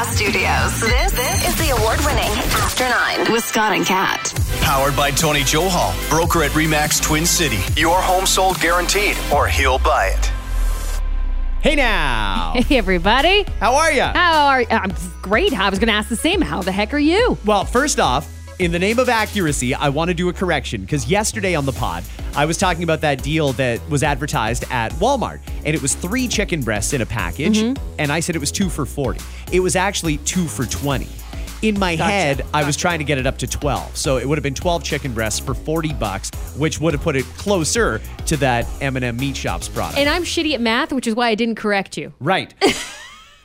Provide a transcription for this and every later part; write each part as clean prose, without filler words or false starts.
Podcast Studios. This is the award-winning After Nine with Scott and Kat. Powered by Tony Johal, broker at REMAX Twin City. Your home sold guaranteed, or he'll buy it. Hey now. Hey everybody. How are you? I'm great. I was going to ask the same. How the heck are you? Well, first off, in the name of accuracy, I want to do a correction because yesterday on the pod, I was talking about that deal that was advertised at Walmart, and it was 3 chicken breasts in a package, and I said it was 2 for $40. It was actually 2 for $20. In my head, I was trying to get it up to 12, so it would have been 12 chicken breasts for $40, which would have put it closer to that M&M Meat Shops product. And I'm shitty at math, which is why I didn't correct you. Right.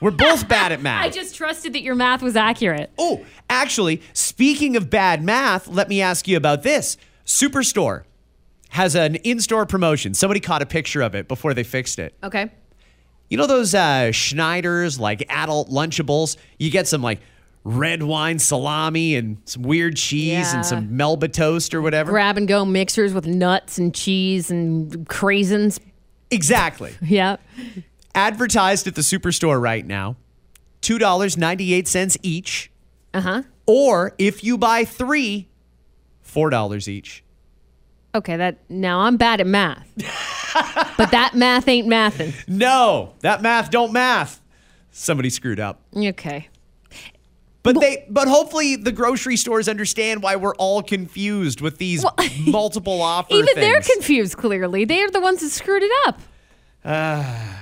We're both bad at math. I just trusted that your math was accurate. Oh, actually, speaking of bad math, let me ask you about this. Superstore has an in-store promotion. Somebody caught a picture of it before they fixed it. Okay. You know those Schneiders, like adult Lunchables? You get some like red wine salami and some weird cheese and some Melba toast or whatever. Grab and go mixers with nuts and cheese and craisins. Exactly. Yep. Advertised at the Superstore right now, $2.98 each. Uh-huh. Or if you buy 3, $4 each. Okay, now I'm bad at math. But that math ain't mathin'. No, that math don't math. Somebody screwed up. Okay. But hopefully the grocery stores understand why we're all confused with these multiple offer even things. They're confused, clearly. They are the ones that screwed it up.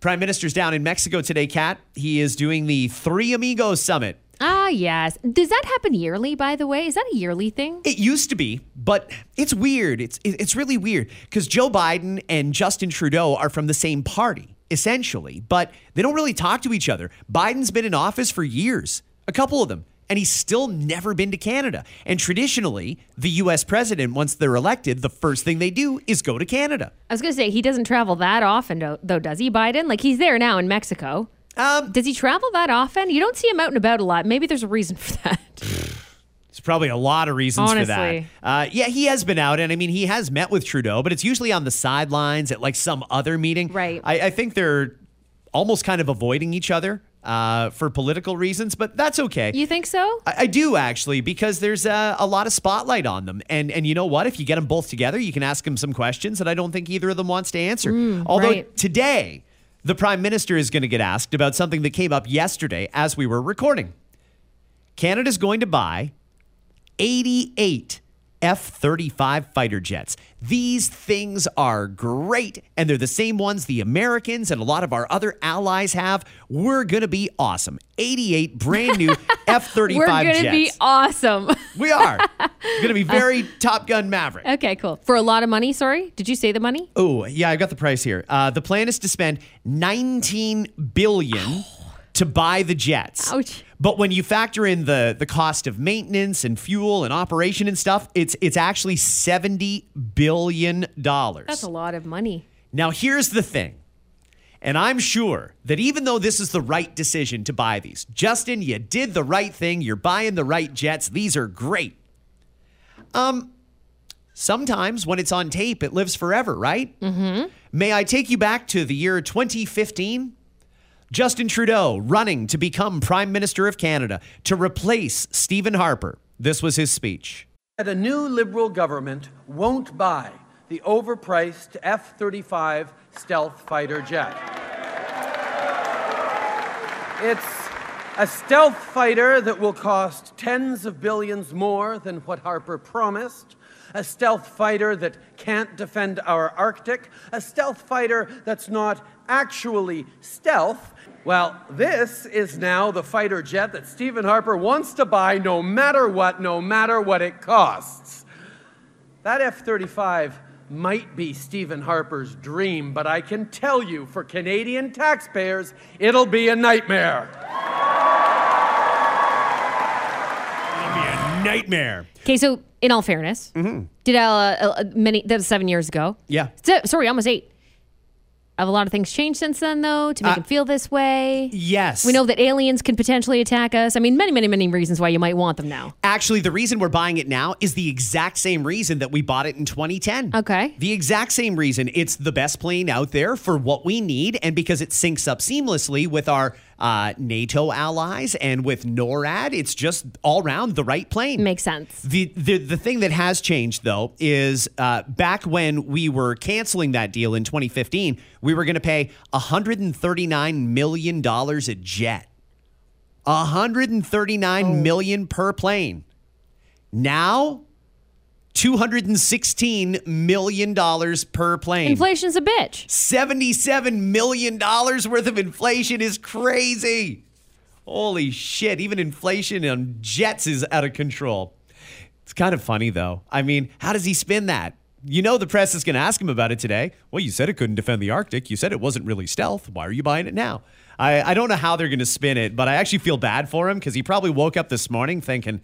Prime Minister's down in Mexico today, Kat. He is doing the Three Amigos Summit. Ah, yes. Does that happen yearly, by the way? Is that a yearly thing? It used to be, but it's weird. It's really weird because Joe Biden and Justin Trudeau are from the same party, essentially, but they don't really talk to each other. Biden's been in office for years. A couple of them. And he's still never been to Canada. And traditionally, the U.S. president, once they're elected, the first thing they do is go to Canada. I was going to say, he doesn't travel that often, though, does he, Biden? Like, he's there now in Mexico. Does he travel that often? You don't see him out and about a lot. Maybe there's a reason for that. There's probably a lot of reasons for that. Yeah, he has been out. And, I mean, he has met with Trudeau. But it's usually on the sidelines at, like, some other meeting. Right. I think they're almost kind of avoiding each other. For political reasons, but that's okay. You think so? I do, actually, because there's a lot of spotlight on them. And you know what? If you get them both together, you can ask them some questions that I don't think either of them wants to answer. Although today, the Prime Minister is going to get asked about something that came up yesterday as we were recording. Canada's going to buy 88 F-35 fighter jets. These things are great, and they're the same ones the Americans and a lot of our other allies have. We're going to be awesome. 88 brand new F-35 jets. We're going to be awesome. We are. Going to be very Top Gun Maverick. Okay, cool. For a lot of money, sorry? Did you say the money? Oh, yeah, I've got the price here. The plan is to spend $19 billion to buy the jets. Ouch. But when you factor in the cost of maintenance and fuel and operation and stuff, it's actually $70 billion. That's a lot of money. Now, here's the thing. And I'm sure that even though this is the right decision to buy these, Justin, you did the right thing. You're buying the right jets. These are great. Sometimes when it's on tape, it lives forever, right? Mm-hmm. May I take you back to the year 2015? Justin Trudeau running to become Prime Minister of Canada to replace Stephen Harper. This was his speech. That a new Liberal government won't buy the overpriced F-35 stealth fighter jet. It's a stealth fighter that will cost tens of billions more than what Harper promised. A stealth fighter that can't defend our Arctic, a stealth fighter that's not actually stealth. Well, this is now the fighter jet that Stephen Harper wants to buy no matter what it costs. That F-35 might be Stephen Harper's dream, but I can tell you, for Canadian taxpayers, it'll be a nightmare. Nightmare. Okay, so in all fairness, that was 7 years ago. Yeah. Sorry, almost 8. Have a lot of things changed since then, though, to make him feel this way? Yes. We know that aliens can potentially attack us. I mean, many, many, many reasons why you might want them now. Actually, the reason we're buying it now is the exact same reason that we bought it in 2010. Okay. The exact same reason. It's the best plane out there for what we need, and because it syncs up seamlessly with our NATO allies and with NORAD. It's just all around the right plane. Makes sense. The thing that has changed, though, is back when we were canceling that deal in 2015, we were going to pay $139 million a jet. $139 million per plane. Now, $216 million per plane. Inflation's a bitch. $77 million worth of inflation is crazy. Holy shit. Even inflation on jets is out of control. It's kind of funny, though. I mean, how does he spin that? You know the press is going to ask him about it today. Well, you said it couldn't defend the Arctic. You said it wasn't really stealth. Why are you buying it now? I don't know how they're going to spin it, but I actually feel bad for him because he probably woke up this morning thinking,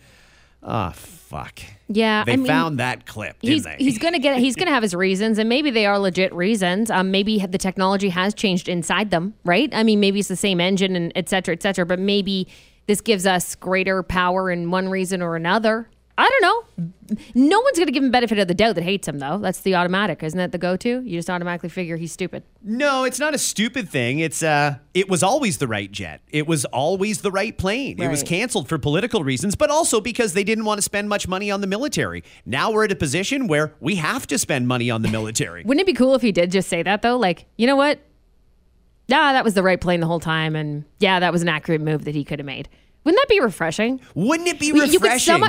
oh, fuck. Yeah. They found that clip, didn't they? He's going to have his reasons, and maybe they are legit reasons. Maybe the technology has changed inside them, right? I mean, maybe it's the same engine and et cetera, but maybe this gives us greater power in one reason or another. I don't know. No one's going to give him benefit of the doubt that hates him, though. That's the automatic. Isn't that the go-to? You just automatically figure he's stupid. No, it's not a stupid thing. It's it was always the right jet. It was always the right plane. Right. It was canceled for political reasons, but also because they didn't want to spend much money on the military. Now we're at a position where we have to spend money on the military. Wouldn't it be cool if he did just say that, though? Like, you know what? Nah, that was the right plane the whole time. And yeah, that was an accurate move that he could have made. Wouldn't that be refreshing? Wouldn't it be refreshing?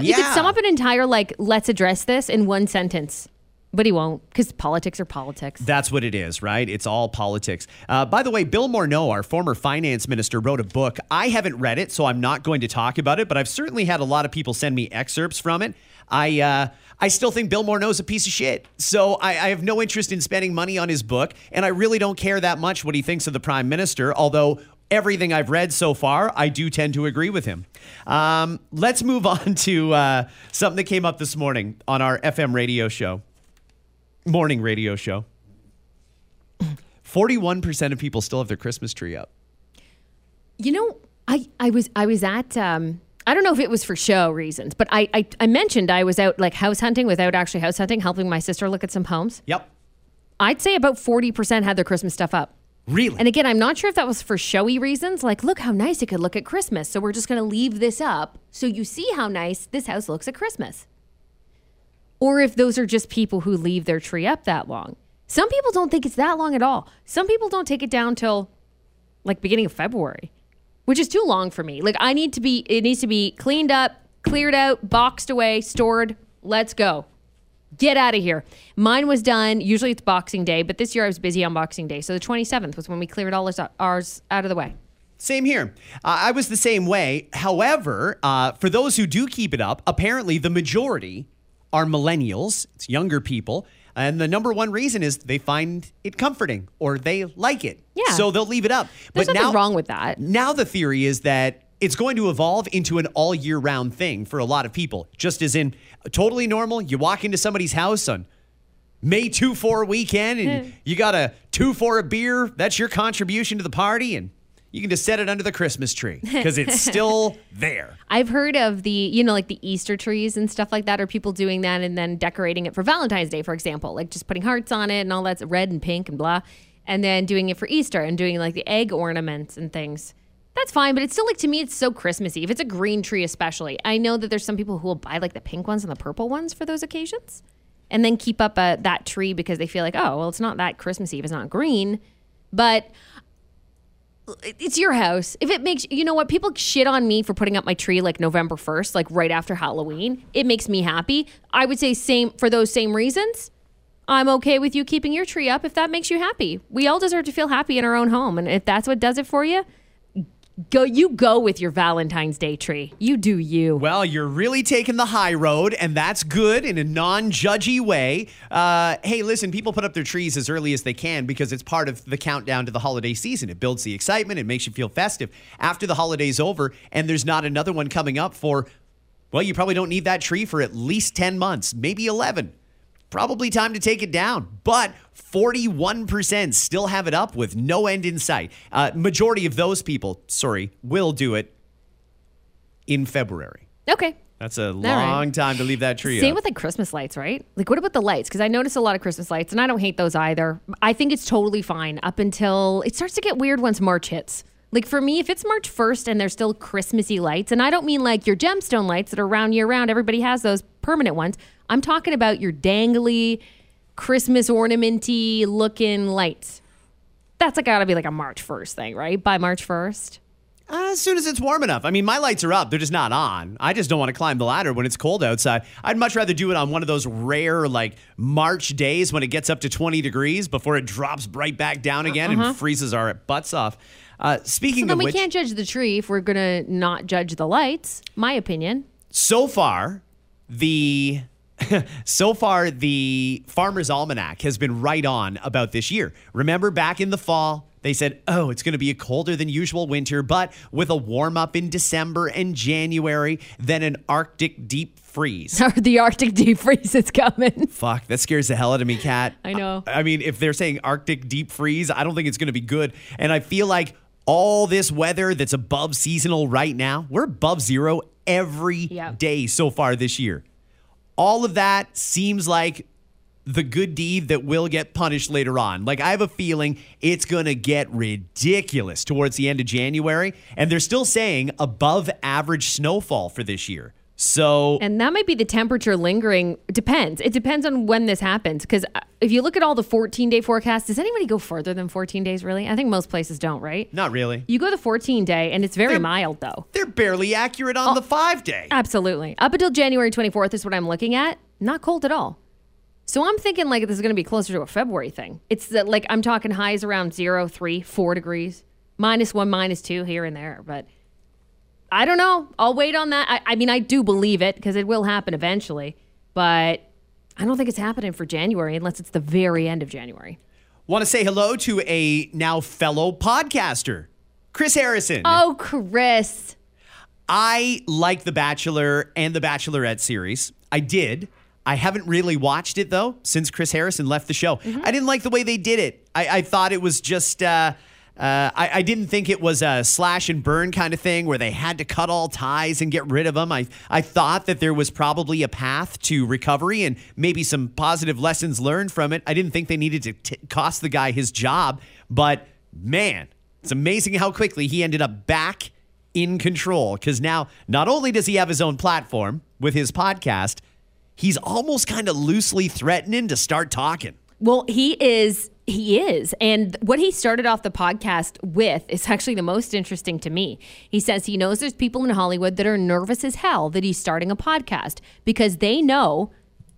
You could sum up an entire, like, let's address this in one sentence. But he won't, because politics are politics. That's what it is, right? It's all politics. By the way, Bill Morneau, our former finance minister, wrote a book. I haven't read it, so I'm not going to talk about it, but I've certainly had a lot of people send me excerpts from it. I still think Bill Morneau's a piece of shit. So I have no interest in spending money on his book, and I really don't care that much what he thinks of the prime minister, although everything I've read so far, I do tend to agree with him. Let's move on to something that came up this morning on our FM radio show, morning radio show. 41% of people still have their Christmas tree up. You know, I was at, I don't know if it was for show reasons, but I mentioned I was out like house hunting without actually house hunting, helping my sister look at some homes. Yep. I'd say about 40% had their Christmas stuff up. Really? And again, I'm not sure if that was for showy reasons. Like, look how nice it could look at Christmas. So we're just going to leave this up so you see how nice this house looks at Christmas. Or if those are just people who leave their tree up that long. Some people don't think it's that long at all. Some people don't take it down till like beginning of February, which is too long for me. Like it needs to be cleaned up, cleared out, boxed away, stored. Let's go. Get out of here. Mine was done. Usually it's Boxing Day, but this year I was busy on Boxing Day. So the 27th was when we cleared all ours out of the way. Same here. I was the same way. However, for those who do keep it up, apparently the majority are millennials. It's younger people. And the number one reason is they find it comforting or they like it. Yeah. So they'll leave it up. There's nothing wrong with that. Now the theory is that it's going to evolve into an all year round thing for a lot of people, just as in totally normal. You walk into somebody's house on May 2-4 weekend and you got a 2-4 a beer. That's your contribution to the party. And you can just set it under the Christmas tree because it's still there. I've heard of the, you know, like the Easter trees and stuff like that, or people doing that and then decorating it for Valentine's Day, for example, like just putting hearts on it and all that's red and pink and blah. And then doing it for Easter and doing like the egg ornaments and things. That's fine, but it's still like, to me, it's so Christmassy. If it's a green tree especially. I know that there's some people who will buy like the pink ones and the purple ones for those occasions and then keep up that tree because they feel like, oh, well, it's not that Christmassy if it's not green, but it's your house. If it makes, you know what, people shit on me for putting up my tree like November 1st, like right after Halloween. It makes me happy. I would say same for those same reasons. I'm okay with you keeping your tree up if that makes you happy. We all deserve to feel happy in our own home. And if that's what does it for you, Go with your Valentine's Day tree. You do you. Well, you're really taking the high road, and that's good in a non-judgy way. Hey, listen, people put up their trees as early as they can because it's part of the countdown to the holiday season. It builds the excitement. It makes you feel festive. After the holiday's over and there's not another one coming up for, well, you probably don't need that tree for at least 10 months, maybe 11. Probably time to take it down, but 41% still have it up with no end in sight. Majority of those people, will do it in February. Okay. That's a long time to leave that tree up. Same with like Christmas lights, right? Like what about the lights? Because I notice a lot of Christmas lights and I don't hate those either. I think it's totally fine up until it starts to get weird once March hits. Like, for me, if it's March 1st and there's still Christmassy lights, and I don't mean like your gemstone lights that are round year-round, everybody has those permanent ones. I'm talking about your dangly, Christmas ornamenty looking lights. That's got to be like a March 1st thing, right? By March 1st? As soon as it's warm enough. I mean, my lights are up. They're just not on. I just don't want to climb the ladder when it's cold outside. I'd much rather do it on one of those rare, like, March days when it gets up to 20 degrees before it drops right back down again and freezes our butts off. Speaking of which... So then we can't judge the tree if we're going to not judge the lights, my opinion. So far, the Farmer's Almanac has been right on about this year. Remember back in the fall... They said, oh, it's going to be a colder than usual winter, but with a warm up in December and January, then an Arctic deep freeze. The Arctic deep freeze is coming. Fuck, that scares the hell out of me, Kat. I know. I mean, if they're saying Arctic deep freeze, I don't think it's going to be good. And I feel like all this weather that's above seasonal right now, we're above zero every day so far this year. All of that seems like the good deed that will get punished later on. Like, I have a feeling it's going to get ridiculous towards the end of January. And they're still saying above average snowfall for this year. So, and that might be the temperature lingering. Depends. It depends on when this happens. Because if you look at all the 14-day forecasts, does anybody go further than 14 days, really? I think most places don't, right? Not really. You go the 14-day, and it's very mild, though. They're barely accurate on the 5-day. Absolutely. Up until January 24th is what I'm looking at. Not cold at all. So I'm thinking like this is going to be closer to a February thing. It's that, like, I'm talking highs around 0, 3, 4 degrees, -1, -2 here and there. But I don't know. I'll wait on that. I mean, I do believe it because it will happen eventually. But I don't think it's happening for January unless it's the very end of January. Want to say hello to a now fellow podcaster, Chris Harrison. Oh, Chris. I like The Bachelor and The Bachelorette series. I did. I haven't really watched it, though, since Chris Harrison left the show. Mm-hmm. I didn't like the way they did it. I thought it was just... I didn't think it was a slash and burn kind of thing where they had to cut all ties and get rid of them. I thought that there was probably a path to recovery and maybe some positive lessons learned from it. I didn't think they needed to cost the guy his job. But, man, it's amazing how quickly he ended up back in control. Because now, not only does he have his own platform with his podcast... He's almost kind of loosely threatening to start talking. Well, he is. And what he started off the podcast with is actually the most interesting to me. He says he knows there's people in Hollywood that are nervous as hell that he's starting a podcast because they know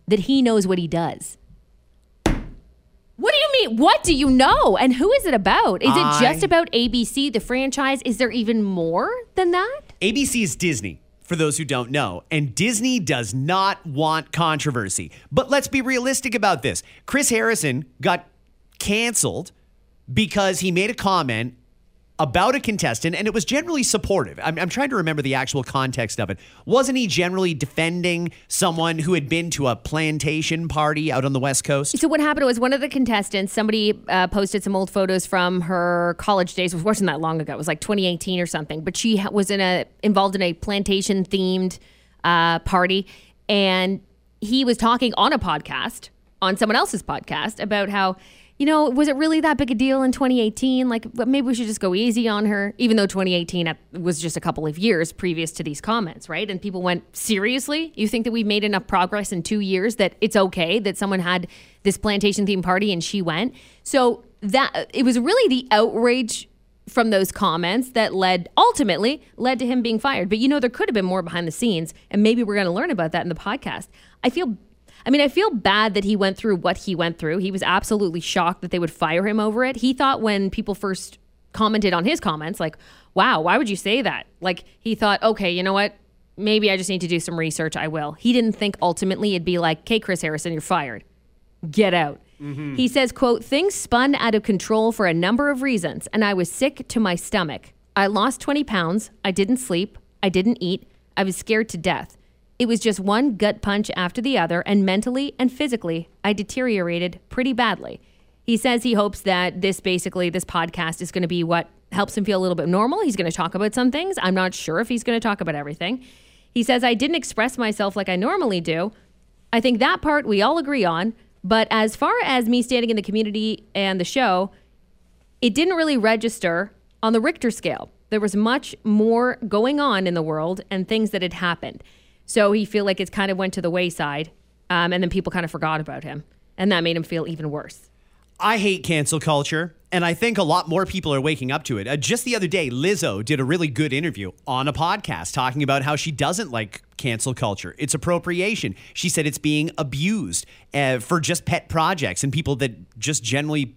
that he knows what he does. What do you mean? What do you know? And who is it about? Is it just about ABC, the franchise? Is there even more than that? ABC is Disney. For those who don't know, and Disney does not want controversy. But let's be realistic about this. Chris Harrison got canceled because he made a comment about a contestant, and it was generally supportive. I'm trying to remember the actual context of it. Wasn't he generally defending someone who had been to a plantation party out on the West Coast? So what happened was one of the contestants, somebody posted some old photos from her college days. It wasn't that long ago. It was like 2018 or something. But she was involved in a plantation-themed party, and he was talking on a podcast, on someone else's podcast, about how... You know, was it really that big a deal in 2018? Like, maybe we should just go easy on her, even though 2018 was just a couple of years previous to these comments, right? And people went, seriously? You think that we've made enough progress in 2 years that it's okay that someone had this plantation-themed party and she went? So that it was really the outrage from those comments that ultimately led to him being fired. But, you know, there could have been more behind the scenes, and maybe we're going to learn about that in the podcast. I feel bad that he went through what he went through. He was absolutely shocked that they would fire him over it. He thought when people first commented on his comments, like, wow, why would you say that? Like, he thought, okay, you know what? Maybe I just need to do some research. I will. He didn't think ultimately it'd be like, okay, Chris Harrison, you're fired. Get out. Mm-hmm. He says, quote, things spun out of control for a number of reasons, and I was sick to my stomach. I lost 20 pounds. I didn't sleep. I didn't eat. I was scared to death. It was just one gut punch after the other, and mentally and physically, I deteriorated pretty badly. He says he hopes that this podcast is going to be what helps him feel a little bit normal. He's going to talk about some things. I'm not sure if he's going to talk about everything. He says, I didn't express myself like I normally do. I think that part we all agree on. But as far as me standing in the community and the show, it didn't really register On the Richter scale, there was much more going on in the world and things that had happened. So he feel like it kind of went to the wayside, and then people kind of forgot about him, and that made him feel even worse. I hate cancel culture, and I think a lot more people are waking up to it. Just the other day, Lizzo did a really good interview on a podcast talking about how she doesn't like cancel culture. It's appropriation. She said it's being abused for just pet projects and people that just generally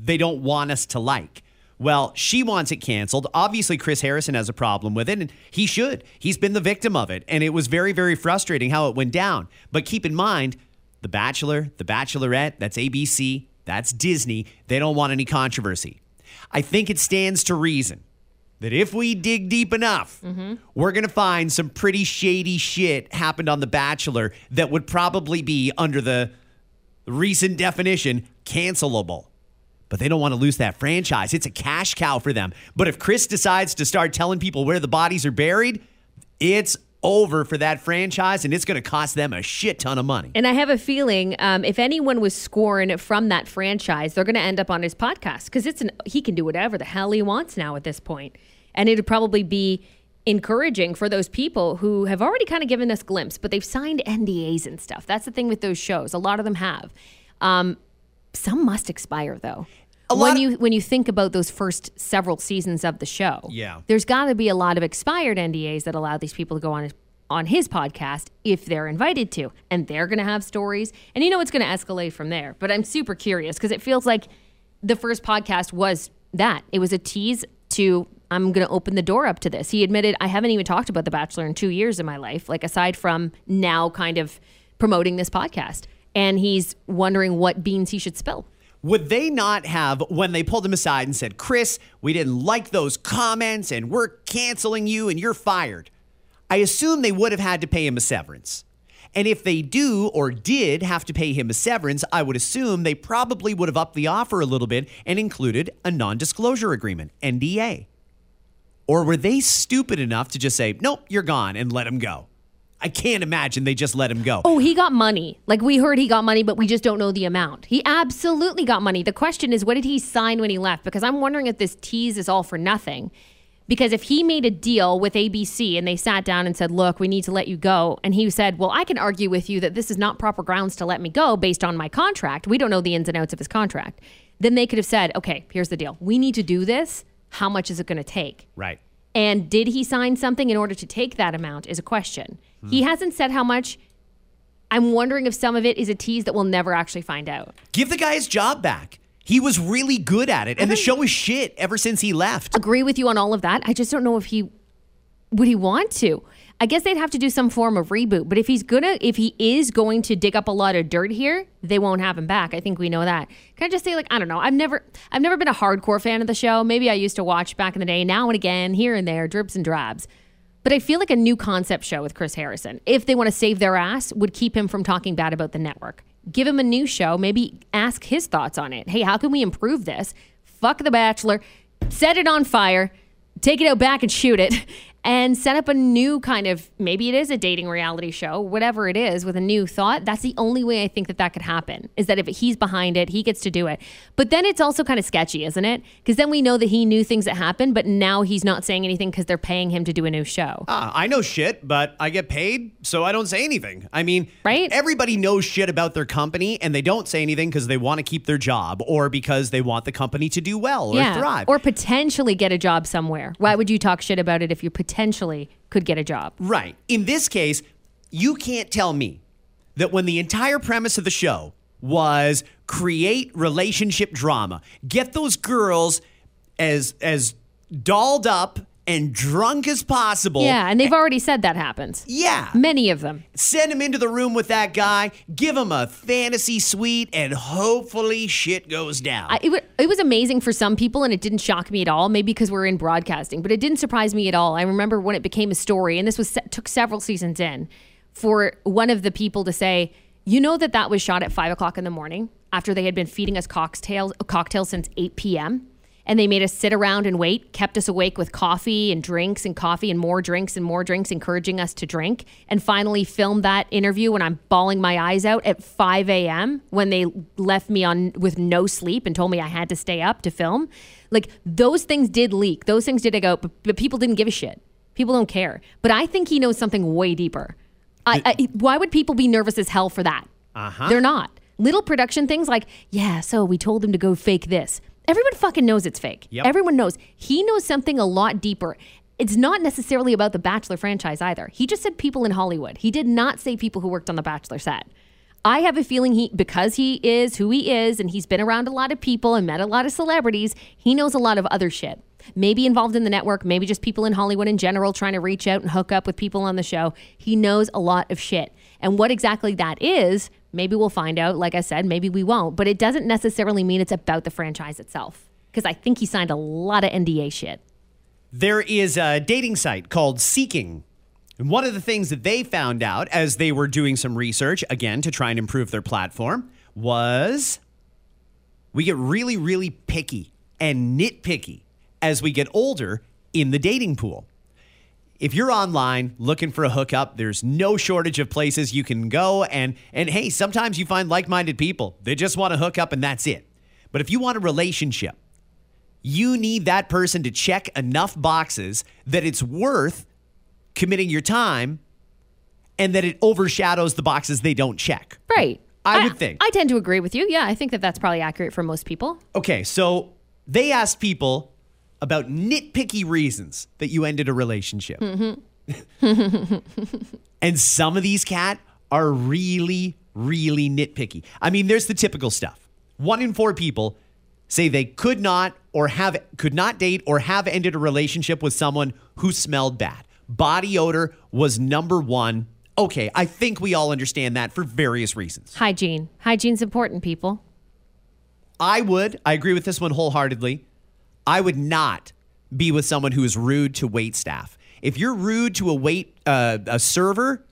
they don't want us to like. Well, she wants it canceled. Obviously, Chris Harrison has a problem with it, and he should. He's been the victim of it, and it was very, very frustrating how it went down. But keep in mind, The Bachelor, The Bachelorette, that's ABC, that's Disney. They don't want any controversy. I think it stands to reason that if we dig deep enough, we're going to find some pretty shady shit happened on The Bachelor that would probably be, under the recent definition, cancelable. But they don't want to lose that franchise. It's a cash cow for them. But if Chris decides to start telling people where the bodies are buried, it's over for that franchise, and it's going to cost them a shit ton of money. And I have a feeling if anyone was scorned from that franchise, they're going to end up on his podcast, because he can do whatever the hell he wants now at this point. And it would probably be encouraging for those people who have already kind of given us a glimpse, but they've signed NDAs and stuff. That's the thing with those shows. A lot of them have. Some must expire, though. When you think about those first several seasons of the show, there's got to be a lot of expired NDAs that allow these people to go on his podcast if they're invited to, and they're going to have stories, and it's going to escalate from there. But I'm super curious, because it feels like the first podcast was that. It was a tease to, I'm going to open the door up to this. He admitted, I haven't even talked about The Bachelor in 2 years of my life, like aside from now kind of promoting this podcast. And he's wondering what beans he should spill. Would they not have, when they pulled him aside and said, Chris, we didn't like those comments and we're canceling you and you're fired? I assume they would have had to pay him a severance. And if they do or did have to pay him a severance, I would assume they probably would have upped the offer a little bit and included a non-disclosure agreement, NDA. Or were they stupid enough to just say, nope, you're gone, and let him go? I can't imagine they just let him go. Oh, he got money. Like, we heard he got money, but we just don't know the amount. He absolutely got money. The question is, what did he sign when he left? Because I'm wondering if this tease is all for nothing. Because if he made a deal with ABC and they sat down and said, look, we need to let you go. And he said, well, I can argue with you that this is not proper grounds to let me go based on my contract. We don't know the ins and outs of his contract. Then they could have said, okay, here's the deal. We need to do this. How much is it going to take? Right. And did he sign something in order to take that amount is a question. He hasn't said how much. I'm wondering if some of it is a tease that we'll never actually find out. Give the guy his job back. He was really good at it. And the show is shit ever since he left. Agree with you on all of that. I just don't know if he want to. I guess they'd have to do some form of reboot. But if he is going to dig up a lot of dirt here, they won't have him back. I think we know that. Can I just say, like, I don't know. I've never been a hardcore fan of the show. Maybe I used to watch back in the day, now and again, here and there, drips and drabs. But I feel like a new concept show with Chris Harrison, if they want to save their ass, would keep him from talking bad about the network. Give him a new show. Maybe ask his thoughts on it. Hey, how can we improve this? Fuck The Bachelor. Set it on fire. Take it out back and shoot it. And set up a new kind of, maybe it is a dating reality show, whatever it is, with a new thought. That's the only way I think that could happen, is that if he's behind it, he gets to do it. But then it's also kind of sketchy, isn't it? Because then we know that he knew things that happened, but now he's not saying anything because they're paying him to do a new show. I know shit, but I get paid, so I don't say anything. I mean, right? Everybody knows shit about their company, and they don't say anything because they want to keep their job or because they want the company to do well or thrive. Or potentially get a job somewhere. Why would you talk shit about it if you're potentially could get a job? Right. In this case, you can't tell me that when the entire premise of the show was create relationship drama, get those girls as dolled up and drunk as possible. Yeah, and they've already said that happens. Yeah. Many of them. Send him into the room with that guy, give him a fantasy suite, and hopefully shit goes down. It was amazing for some people, and it didn't shock me at all, maybe because we're in broadcasting, but it didn't surprise me at all. I remember when it became a story, and this took several seasons in, for one of the people to say, you know that was shot at 5 o'clock in the morning after they had been feeding us cocktails since 8 p.m.? and they made us sit around and wait, kept us awake with coffee and more drinks and more drinks, encouraging us to drink, and finally filmed that interview when I'm bawling my eyes out at 5 a.m. when they left me on with no sleep and told me I had to stay up to film. Like, those things did leak. Those things did go, but people didn't give a shit. People don't care. But I think he knows something way deeper. Why would people be nervous as hell for that? Uh-huh. They're not. Little production things like, yeah, so we told him to go fake this. Everyone fucking knows it's fake. Yep. Everyone knows. He knows something a lot deeper. It's not necessarily about the Bachelor franchise either. He just said people in Hollywood. He did not say people who worked on the Bachelor set. I have a feeling because he is who he is and he's been around a lot of people and met a lot of celebrities, he knows a lot of other shit. Maybe involved in the network, maybe just people in Hollywood in general trying to reach out and hook up with people on the show. He knows a lot of shit. And what exactly that is, maybe we'll find out. Like I said, maybe we won't. But it doesn't necessarily mean it's about the franchise itself, because I think he signed a lot of NDA shit. There is a dating site called Seeking. And one of the things that they found out as they were doing some research, again, to try and improve their platform, was we get really, really picky and nitpicky as we get older in the dating pool. If you're online looking for a hookup, there's no shortage of places you can go. And hey, sometimes you find like-minded people. They just want to hook up and that's it. But if you want a relationship, you need that person to check enough boxes that it's worth committing your time and that it overshadows the boxes they don't check. Right. I would think. I tend to agree with you. Yeah, I think that that's probably accurate for most people. Okay, so they asked people about nitpicky reasons that you ended a relationship. Mm-hmm. And some of these, Kat, are really, really nitpicky. I mean, there's the typical stuff. 1 in 4 people say they could not date or have ended a relationship with someone who smelled bad. Body odor was number 1. Okay, I think we all understand that for various reasons. Hygiene. Hygiene's important, people. I agree with this one wholeheartedly. I would not be with someone who is rude to wait staff. If you're rude to a server,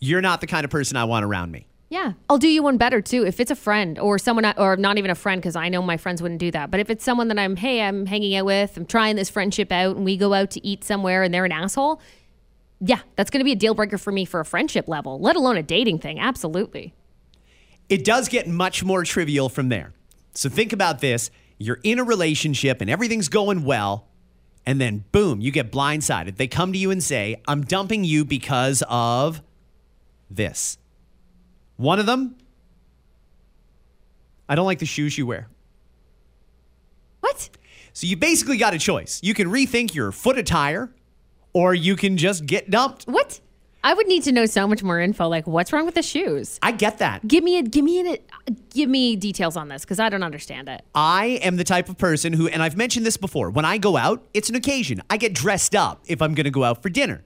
you're not the kind of person I want around me. Yeah. I'll do you one better, too. If it's a friend or someone, or not even a friend, because I know my friends wouldn't do that. But if it's someone that I'm hanging out with, I'm trying this friendship out, and we go out to eat somewhere and they're an asshole, yeah, that's going to be a deal breaker for me for a friendship level, let alone a dating thing. Absolutely. It does get much more trivial from there. So think about this. You're in a relationship and everything's going well, and then boom, you get blindsided. They come to you and say, I'm dumping you because of this. One of them, I don't like the shoes you wear. What? So you basically got a choice. You can rethink your foot attire, or you can just get dumped. What? I would need to know so much more info. Like, what's wrong with the shoes? I get that. Give me details on this, because I don't understand it. I am the type of person who, and I've mentioned this before, when I go out, it's an occasion. I get dressed up if I'm going to go out for dinner.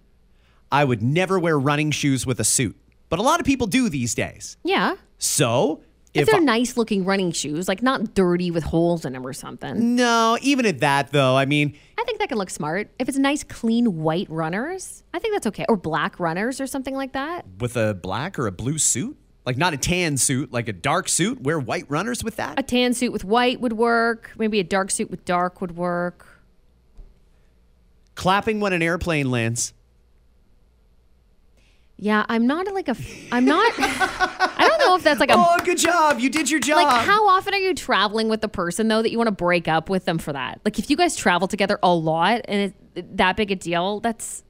I would never wear running shoes with a suit, but a lot of people do these days. Yeah. So if they're nice looking running shoes, like not dirty with holes in them or something. No, even at that though, I mean, I think that can look smart. If it's nice, clean white runners, I think that's okay. Or black runners or something like that. With a black or a blue suit? Like not a tan suit, like a dark suit. Wear white runners with that? A tan suit with white would work. Maybe a dark suit with dark would work. Clapping when an airplane lands. Yeah, I don't know if that's like a... Oh, good job. You did your job. Like, how often are you traveling with the person, though, that you want to break up with them for that? Like, if you guys travel together a lot and it's that big a deal, that's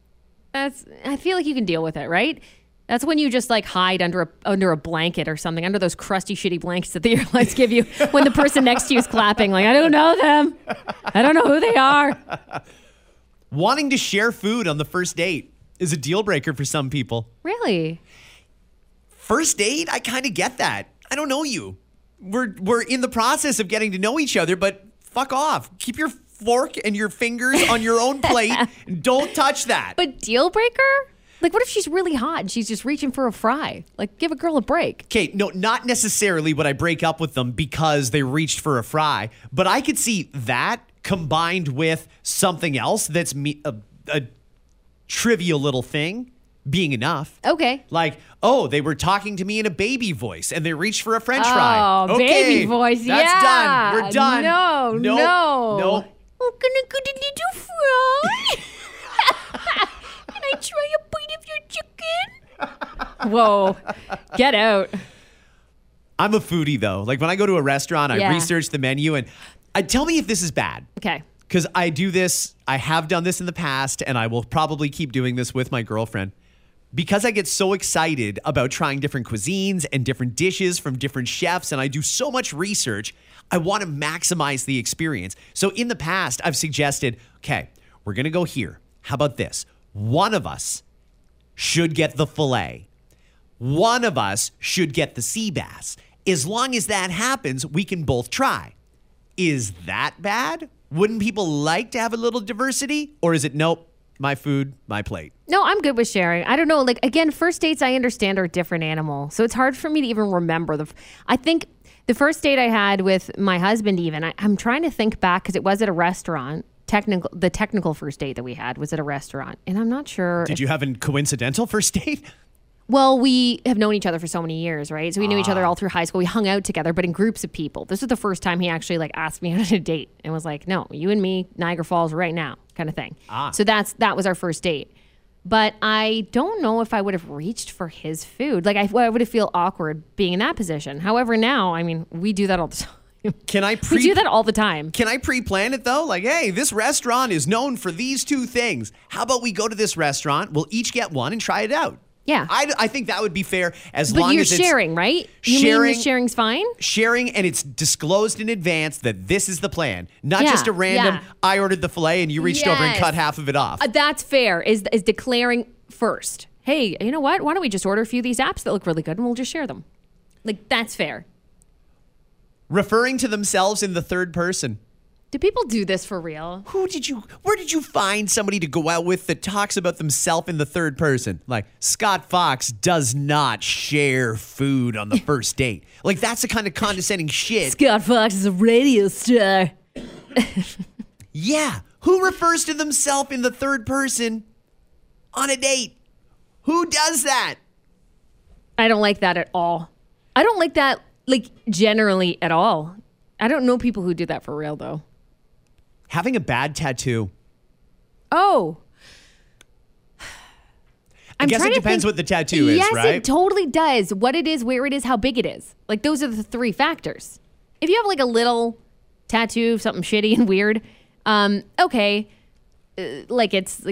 I feel like you can deal with it, right? That's when you just, like, hide under a blanket or something, under those crusty, shitty blankets that the airlines give you when the person next to you is clapping. Like, I don't know them. I don't know who they are. Wanting to share food on the first date is a deal breaker for some people. Really? First date? I kind of get that. I don't know you. We're in the process of getting to know each other, but fuck off. Keep your fork and your fingers on your own plate. Don't touch that. But deal breaker? Like, what if she's really hot and she's just reaching for a fry? Like, give a girl a break. Okay, no, not necessarily would I break up with them because they reached for a fry, but I could see that combined with something else that's a trivial little thing being enough. Okay. Like, oh, they were talking to me in a baby voice and they reached for a french fry. Oh, okay. Baby voice. That's done. We're done. No, nope. I'm gonna go to little fry. Can I try a bite of your chicken? Whoa, get out. I'm a foodie though. Like when I go to a restaurant, I research the menu and tell me if this is bad. Okay. Because I do this, I have done this in the past, and I will probably keep doing this with my girlfriend. Because I get so excited about trying different cuisines and different dishes from different chefs, and I do so much research, I want to maximize the experience. So in the past, I've suggested, okay, we're going to go here. How about this? One of us should get the filet. One of us should get the sea bass. As long as that happens, we can both try. Is that bad? Wouldn't people like to have a little diversity? Or is it, nope, my food, my plate? No, I'm good with sharing. I don't know. Like, again, first dates, I understand, are a different animal. So it's hard for me to even remember. I think the first date I had with my husband, even, I'm trying to think back because it was at a restaurant. The technical first date that we had was at a restaurant. And I'm not sure. Did you have a coincidental first date? Well, we have known each other for so many years, right? So we knew each other all through high school. We hung out together, but in groups of people. This was the first time he actually asked me on a date and was like, no, you and me, Niagara Falls right now kind of thing. So that was our first date. But I don't know if I would have reached for his food. I would have feel awkward being in that position. However, now, I mean, we do that all the time. We do that all the time. Can I pre-plan it, though? Like, hey, this restaurant is known for these two things. How about we go to this restaurant? We'll each get one and try it out. Yeah. I think that would be fair as long as it's... But you're sharing, right? You mean sharing's fine? Sharing, and it's disclosed in advance that this is the plan. Not just a random, I ordered the filet and you reached over and cut half of it off. That's fair, is declaring first. Hey, you know what? Why don't we just order a few of these apps that look really good and we'll just share them. That's fair. Referring to themselves in the third person. Do people do this for real? Where did you find somebody to go out with that talks about themselves in the third person? Like, Scott Fox does not share food on the first date. That's the kind of condescending shit. Scott Fox is a radio star. Yeah. Who refers to themselves in the third person on a date? Who does that? I don't like that at all. I don't like that, generally at all. I don't know people who do that for real, though. Having a bad tattoo. Oh. I guess it depends what the tattoo is, right? Yes, it totally does. What it is, where it is, how big it is. Those are the three factors. If you have, a little tattoo, something shitty and weird, okay. It's,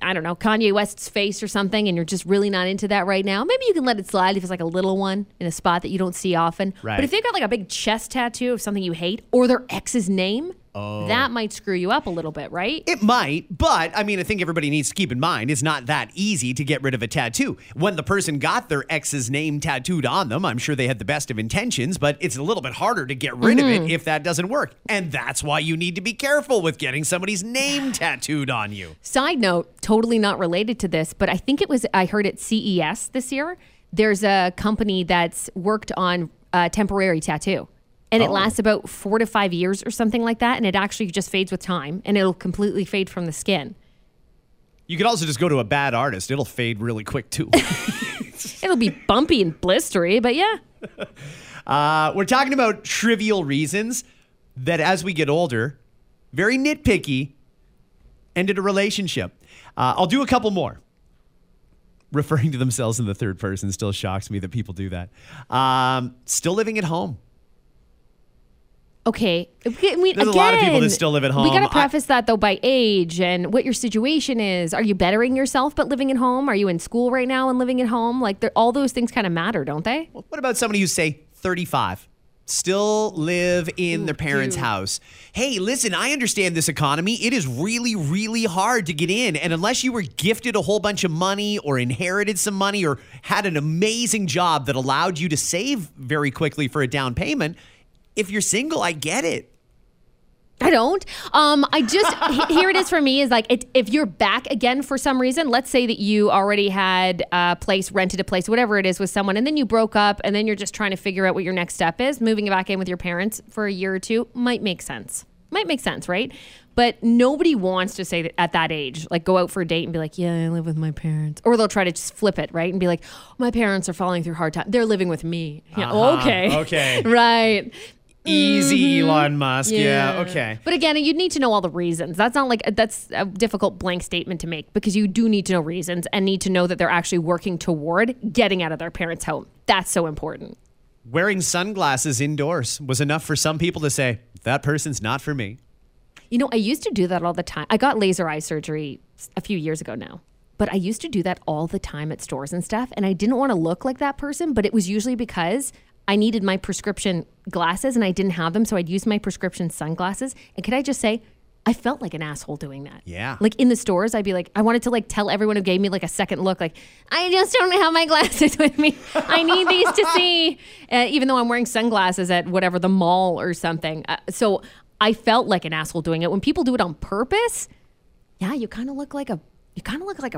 I don't know, Kanye West's face or something, and you're just really not into that right now. Maybe you can let it slide if it's a little one in a spot that you don't see often. Right. But if they've got a big chest tattoo of something you hate or their ex's name, that might screw you up a little bit, right? It might, but I think everybody needs to keep in mind it's not that easy to get rid of a tattoo. When the person got their ex's name tattooed on them, I'm sure they had the best of intentions, but it's a little bit harder to get rid of it if that doesn't work. And that's why you need to be careful with getting somebody's name tattooed on you. Side note, totally not related to this, but I think I heard at CES this year, there's a company that's worked on a temporary tattoo. And it lasts about 4 to 5 years or something like that. And it actually just fades with time. And it'll completely fade from the skin. You could also just go to a bad artist. It'll fade really quick, too. It'll be bumpy and blistery, but yeah. We're talking about trivial reasons that as we get older, very nitpicky, ended a relationship. I'll do a couple more. Referring to themselves in the third person still shocks me that people do that. Still living at home. Okay. There's a lot of people that still live at home. We got to preface that, though, by age and what your situation is. Are you bettering yourself but living at home? Are you in school right now and living at home? All those things kind of matter, don't they? Well, what about somebody who's, say, 35, still live in their parents' house? Hey, listen, I understand this economy. It is really, really hard to get in. And unless you were gifted a whole bunch of money or inherited some money or had an amazing job that allowed you to save very quickly for a down payment... If you're single, I get it. I don't. Here it is for me is if you're back again for some reason, let's say that you already had rented a place, whatever it is with someone, and then you broke up and then you're just trying to figure out what your next step is. Moving back in with your parents for a year or two might make sense. Right? But nobody wants to say that at that age, go out for a date and be like, yeah, I live with my parents. Or they'll try to just flip it, right? And be like, my parents are falling through hard times. They're living with me. Yeah, okay. Right. Easy Elon Musk. Yeah, okay. But again, you'd need to know all the reasons. That's a difficult blank statement to make, because you do need to know reasons and need to know that they're actually working toward getting out of their parents' home. That's so important. Wearing sunglasses indoors was enough for some people to say, that person's not for me. You know, I used to do that all the time. I got laser eye surgery a few years ago now. But I used to do that all the time at stores and stuff. And I didn't want to look like that person, but it was usually because I needed my prescription glasses and I didn't have them. So I'd use my prescription sunglasses. And could I just say, I felt like an asshole doing that. Yeah. Like in the stores, I'd be like, I wanted to like tell everyone who gave me like a second look, like, I just don't have my glasses with me. I need these to see, even though I'm wearing sunglasses at whatever, the mall or something. So I felt like an asshole doing it. When people do it on purpose, yeah, you kind of look like a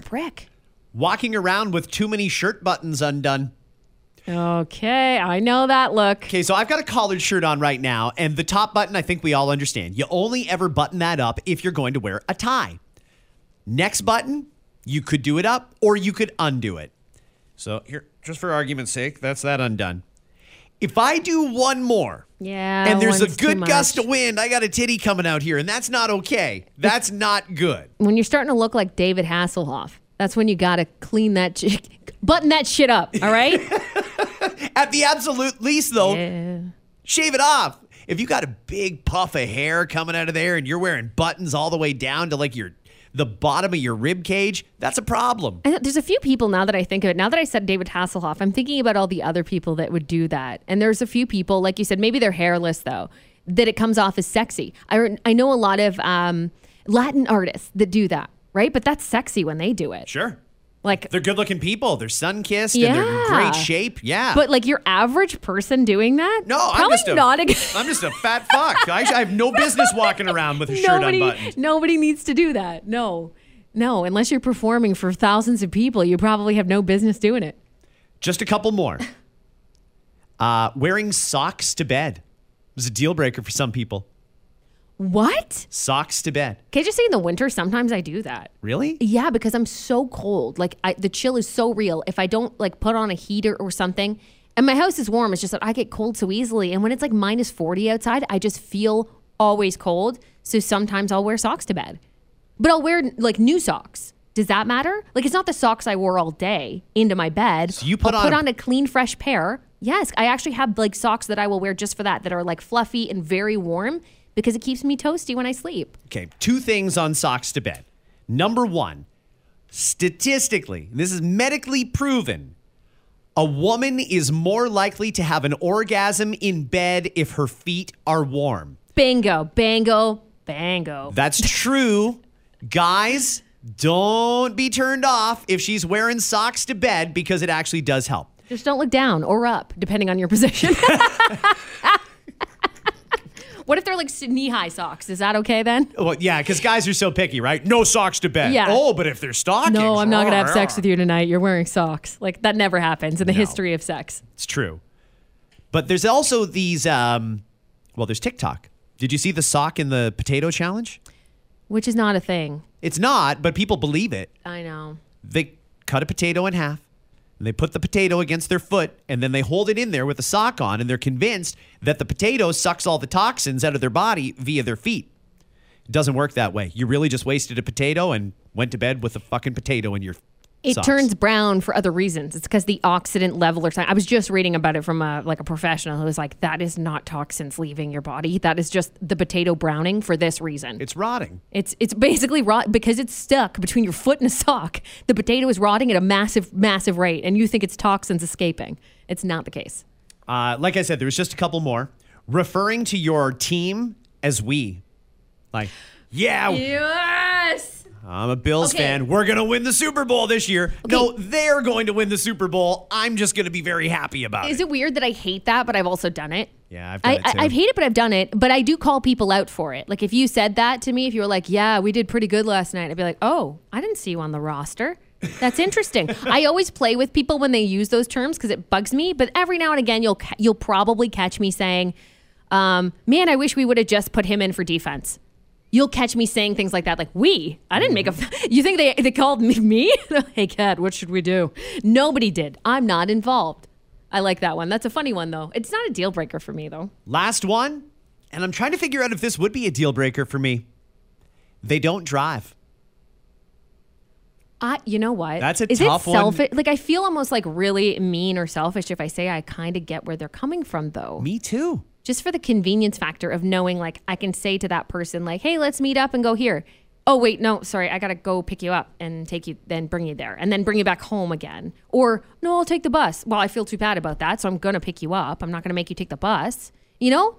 prick. Walking around with too many shirt buttons undone. Okay, I know that look. Okay, so I've got a collared shirt on right now, and the top button, I think we all understand. You only ever button that up if you're going to wear a tie. Next button, you could do it up, or you could undo it. So here, just for argument's sake, that's that undone. If I do one more, and there's a good gust of wind, I got a titty coming out here, and that's not okay. That's not good. When you're starting to look like David Hasselhoff, that's when you got to clean that, button that shit up, all right? At the absolute least, though, shave it off. If you got a big puff of hair coming out of there and you're wearing buttons all the way down to like the bottom of your rib cage, that's a problem. There's a few people now that I think of it. Now that I said David Hasselhoff, I'm thinking about all the other people that would do that. And there's a few people, like you said, maybe they're hairless though, that it comes off as sexy. I know a lot of Latin artists that do that, right? But that's sexy when they do it. Sure. Like, they're good-looking people. They're sun-kissed and they're in great shape. Yeah. But like your average person doing that? No, I'm just a fat fuck. I have no business walking around with a shirt unbuttoned. Nobody needs to do that. No, unless you're performing for thousands of people, you probably have no business doing it. Just a couple more. Wearing socks to bed was a deal breaker for some people. What? Socks to bed. Can I just say in the winter, sometimes I do that. Really? Yeah, because I'm so cold. Like the chill is so real. If I don't like put on a heater or something, and my house is warm, it's just that I get cold so easily. And when it's like minus 40 outside, I just feel always cold. So sometimes I'll wear socks to bed. But I'll wear like new socks. Does that matter? Like it's not the socks I wore all day into my bed. So I'll put on a clean, fresh pair. Yes, I actually have like socks that I will wear just for that are like fluffy and very warm, because it keeps me toasty when I sleep. Okay, two things on socks to bed. Number one, statistically, this is medically proven, a woman is more likely to have an orgasm in bed if her feet are warm. Bingo, bango, bango. That's true. Guys, don't be turned off if she's wearing socks to bed, because it actually does help. Just don't look down or up, depending on your position. What if they're like knee-high socks? Is that okay then? Well, yeah, because guys are so picky, right? No socks to bed. Yeah. Oh, but if they're stockings. No, I'm not going to have sex with you tonight. You're wearing socks. Like, that never happens in the history of sex. It's true. But there's also these, there's TikTok. Did you see the sock in the potato challenge? Which is not a thing. It's not, but people believe it. I know. They cut a potato in half. And they put the potato against their foot, and then they hold it in there with a sock on, and they're convinced that the potato sucks all the toxins out of their body via their feet. It doesn't work that way. You really just wasted a potato and went to bed with a fucking potato in your socks. It turns brown for other reasons. It's because the oxidant level or something. I was just reading about it from a professional who was like, that is not toxins leaving your body. That is just the potato browning for this reason. It's rotting. It's basically rot because it's stuck between your foot and a sock. The potato is rotting at a massive, massive rate, and you think it's toxins escaping. It's not the case. Like I said, there was just a couple more. Referring to your team as we. Like, yeah. Yes. I'm a Bills fan. We're going to win the Super Bowl this year. Okay. No, they're going to win the Super Bowl. I'm just going to be very happy about it. Is it weird that I hate that, but I've also done it? Yeah, I've done it too. I've hated it, but I've done it. But I do call people out for it. Like if you said that to me, if you were like, yeah, we did pretty good last night, I'd be like, oh, I didn't see you on the roster. That's interesting. I always play with people when they use those terms because it bugs me. But every now and again, you'll probably catch me saying, man, I wish we would have just put him in for defense. You'll catch me saying things like that, like, we. I didn't make a... You think they called me? Hey, Kat, what should we do? Nobody did. I'm not involved. I like that one. That's a funny one, though. It's not a deal breaker for me, though. Last one, and I'm trying to figure out if this would be a deal breaker for me. They don't drive. You know what? That's a tough one. Is it selfish? Like, I feel almost like really mean or selfish if I say I kind of get where they're coming from, though. Me too. Just for the convenience factor of knowing, like, I can say to that person, like, hey, let's meet up and go here. Oh, wait, no, sorry. I got to go pick you up and take you, then bring you there and then bring you back home again. Or, no, I'll take the bus. Well, I feel too bad about that, so I'm going to pick you up. I'm not going to make you take the bus. You know?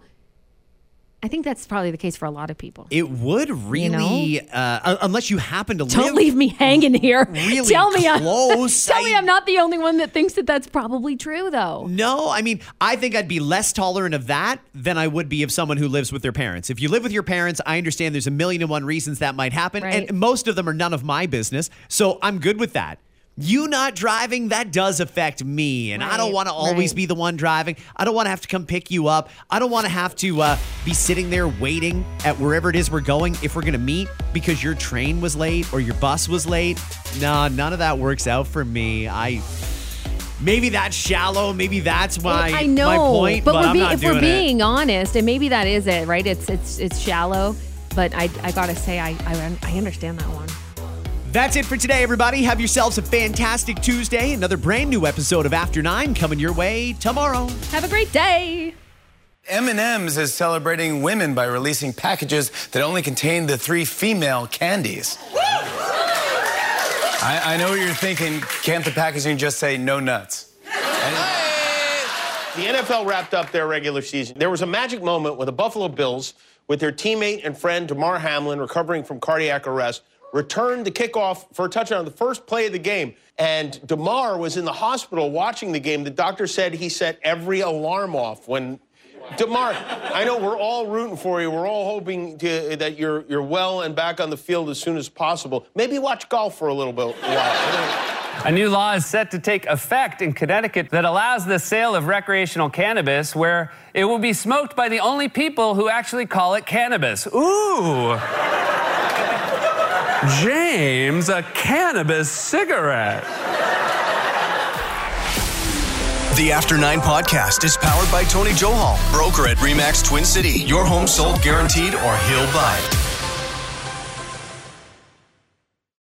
I think that's probably the case for a lot of people. It would really, you know? Unless you happen to live. Don't leave me hanging here. Really tell me close. Tell me I'm not the only one that thinks that that's probably true, though. No, I mean, I think I'd be less tolerant of that than I would be of someone who lives with their parents. If you live with your parents, I understand there's a million and one reasons that might happen. Right. And most of them are none of my business. So I'm good with that. You not driving, that does affect me. And I don't want to always be the one driving. I don't want to have to come pick you up. I don't want to have to be sitting there waiting at wherever it is we're going if we're going to meet because your train was late or your bus was late. No, none of that works out for me. Maybe that's shallow. Maybe that's my point. But I'm not doing it. If we're being honest, and maybe that is it, right? It's shallow. But I got to say, I understand that one. That's it for today, everybody. Have yourselves a fantastic Tuesday. Another brand new episode of After 9 coming your way tomorrow. Have a great day. M&M's is celebrating women by releasing packages that only contain the 3 female candies. I know what you're thinking. Can't the packaging just say no nuts? The NFL wrapped up their regular season. There was a magic moment with the Buffalo Bills with their teammate and friend DeMar Hamlin recovering from cardiac arrest returned the kickoff for a touchdown on the first play of the game. And DeMar was in the hospital watching the game. The doctor said he set every alarm off when... DeMar, I know we're all rooting for you. We're all hoping that you're well and back on the field as soon as possible. Maybe watch golf for a little bit. A new law is set to take effect in Connecticut that allows the sale of recreational cannabis where it will be smoked by the only people who actually call it cannabis. Ooh! James, a cannabis cigarette. The After 9 podcast is powered by Tony Johal, broker at REMAX Twin City. Your home sold guaranteed or he'll buy.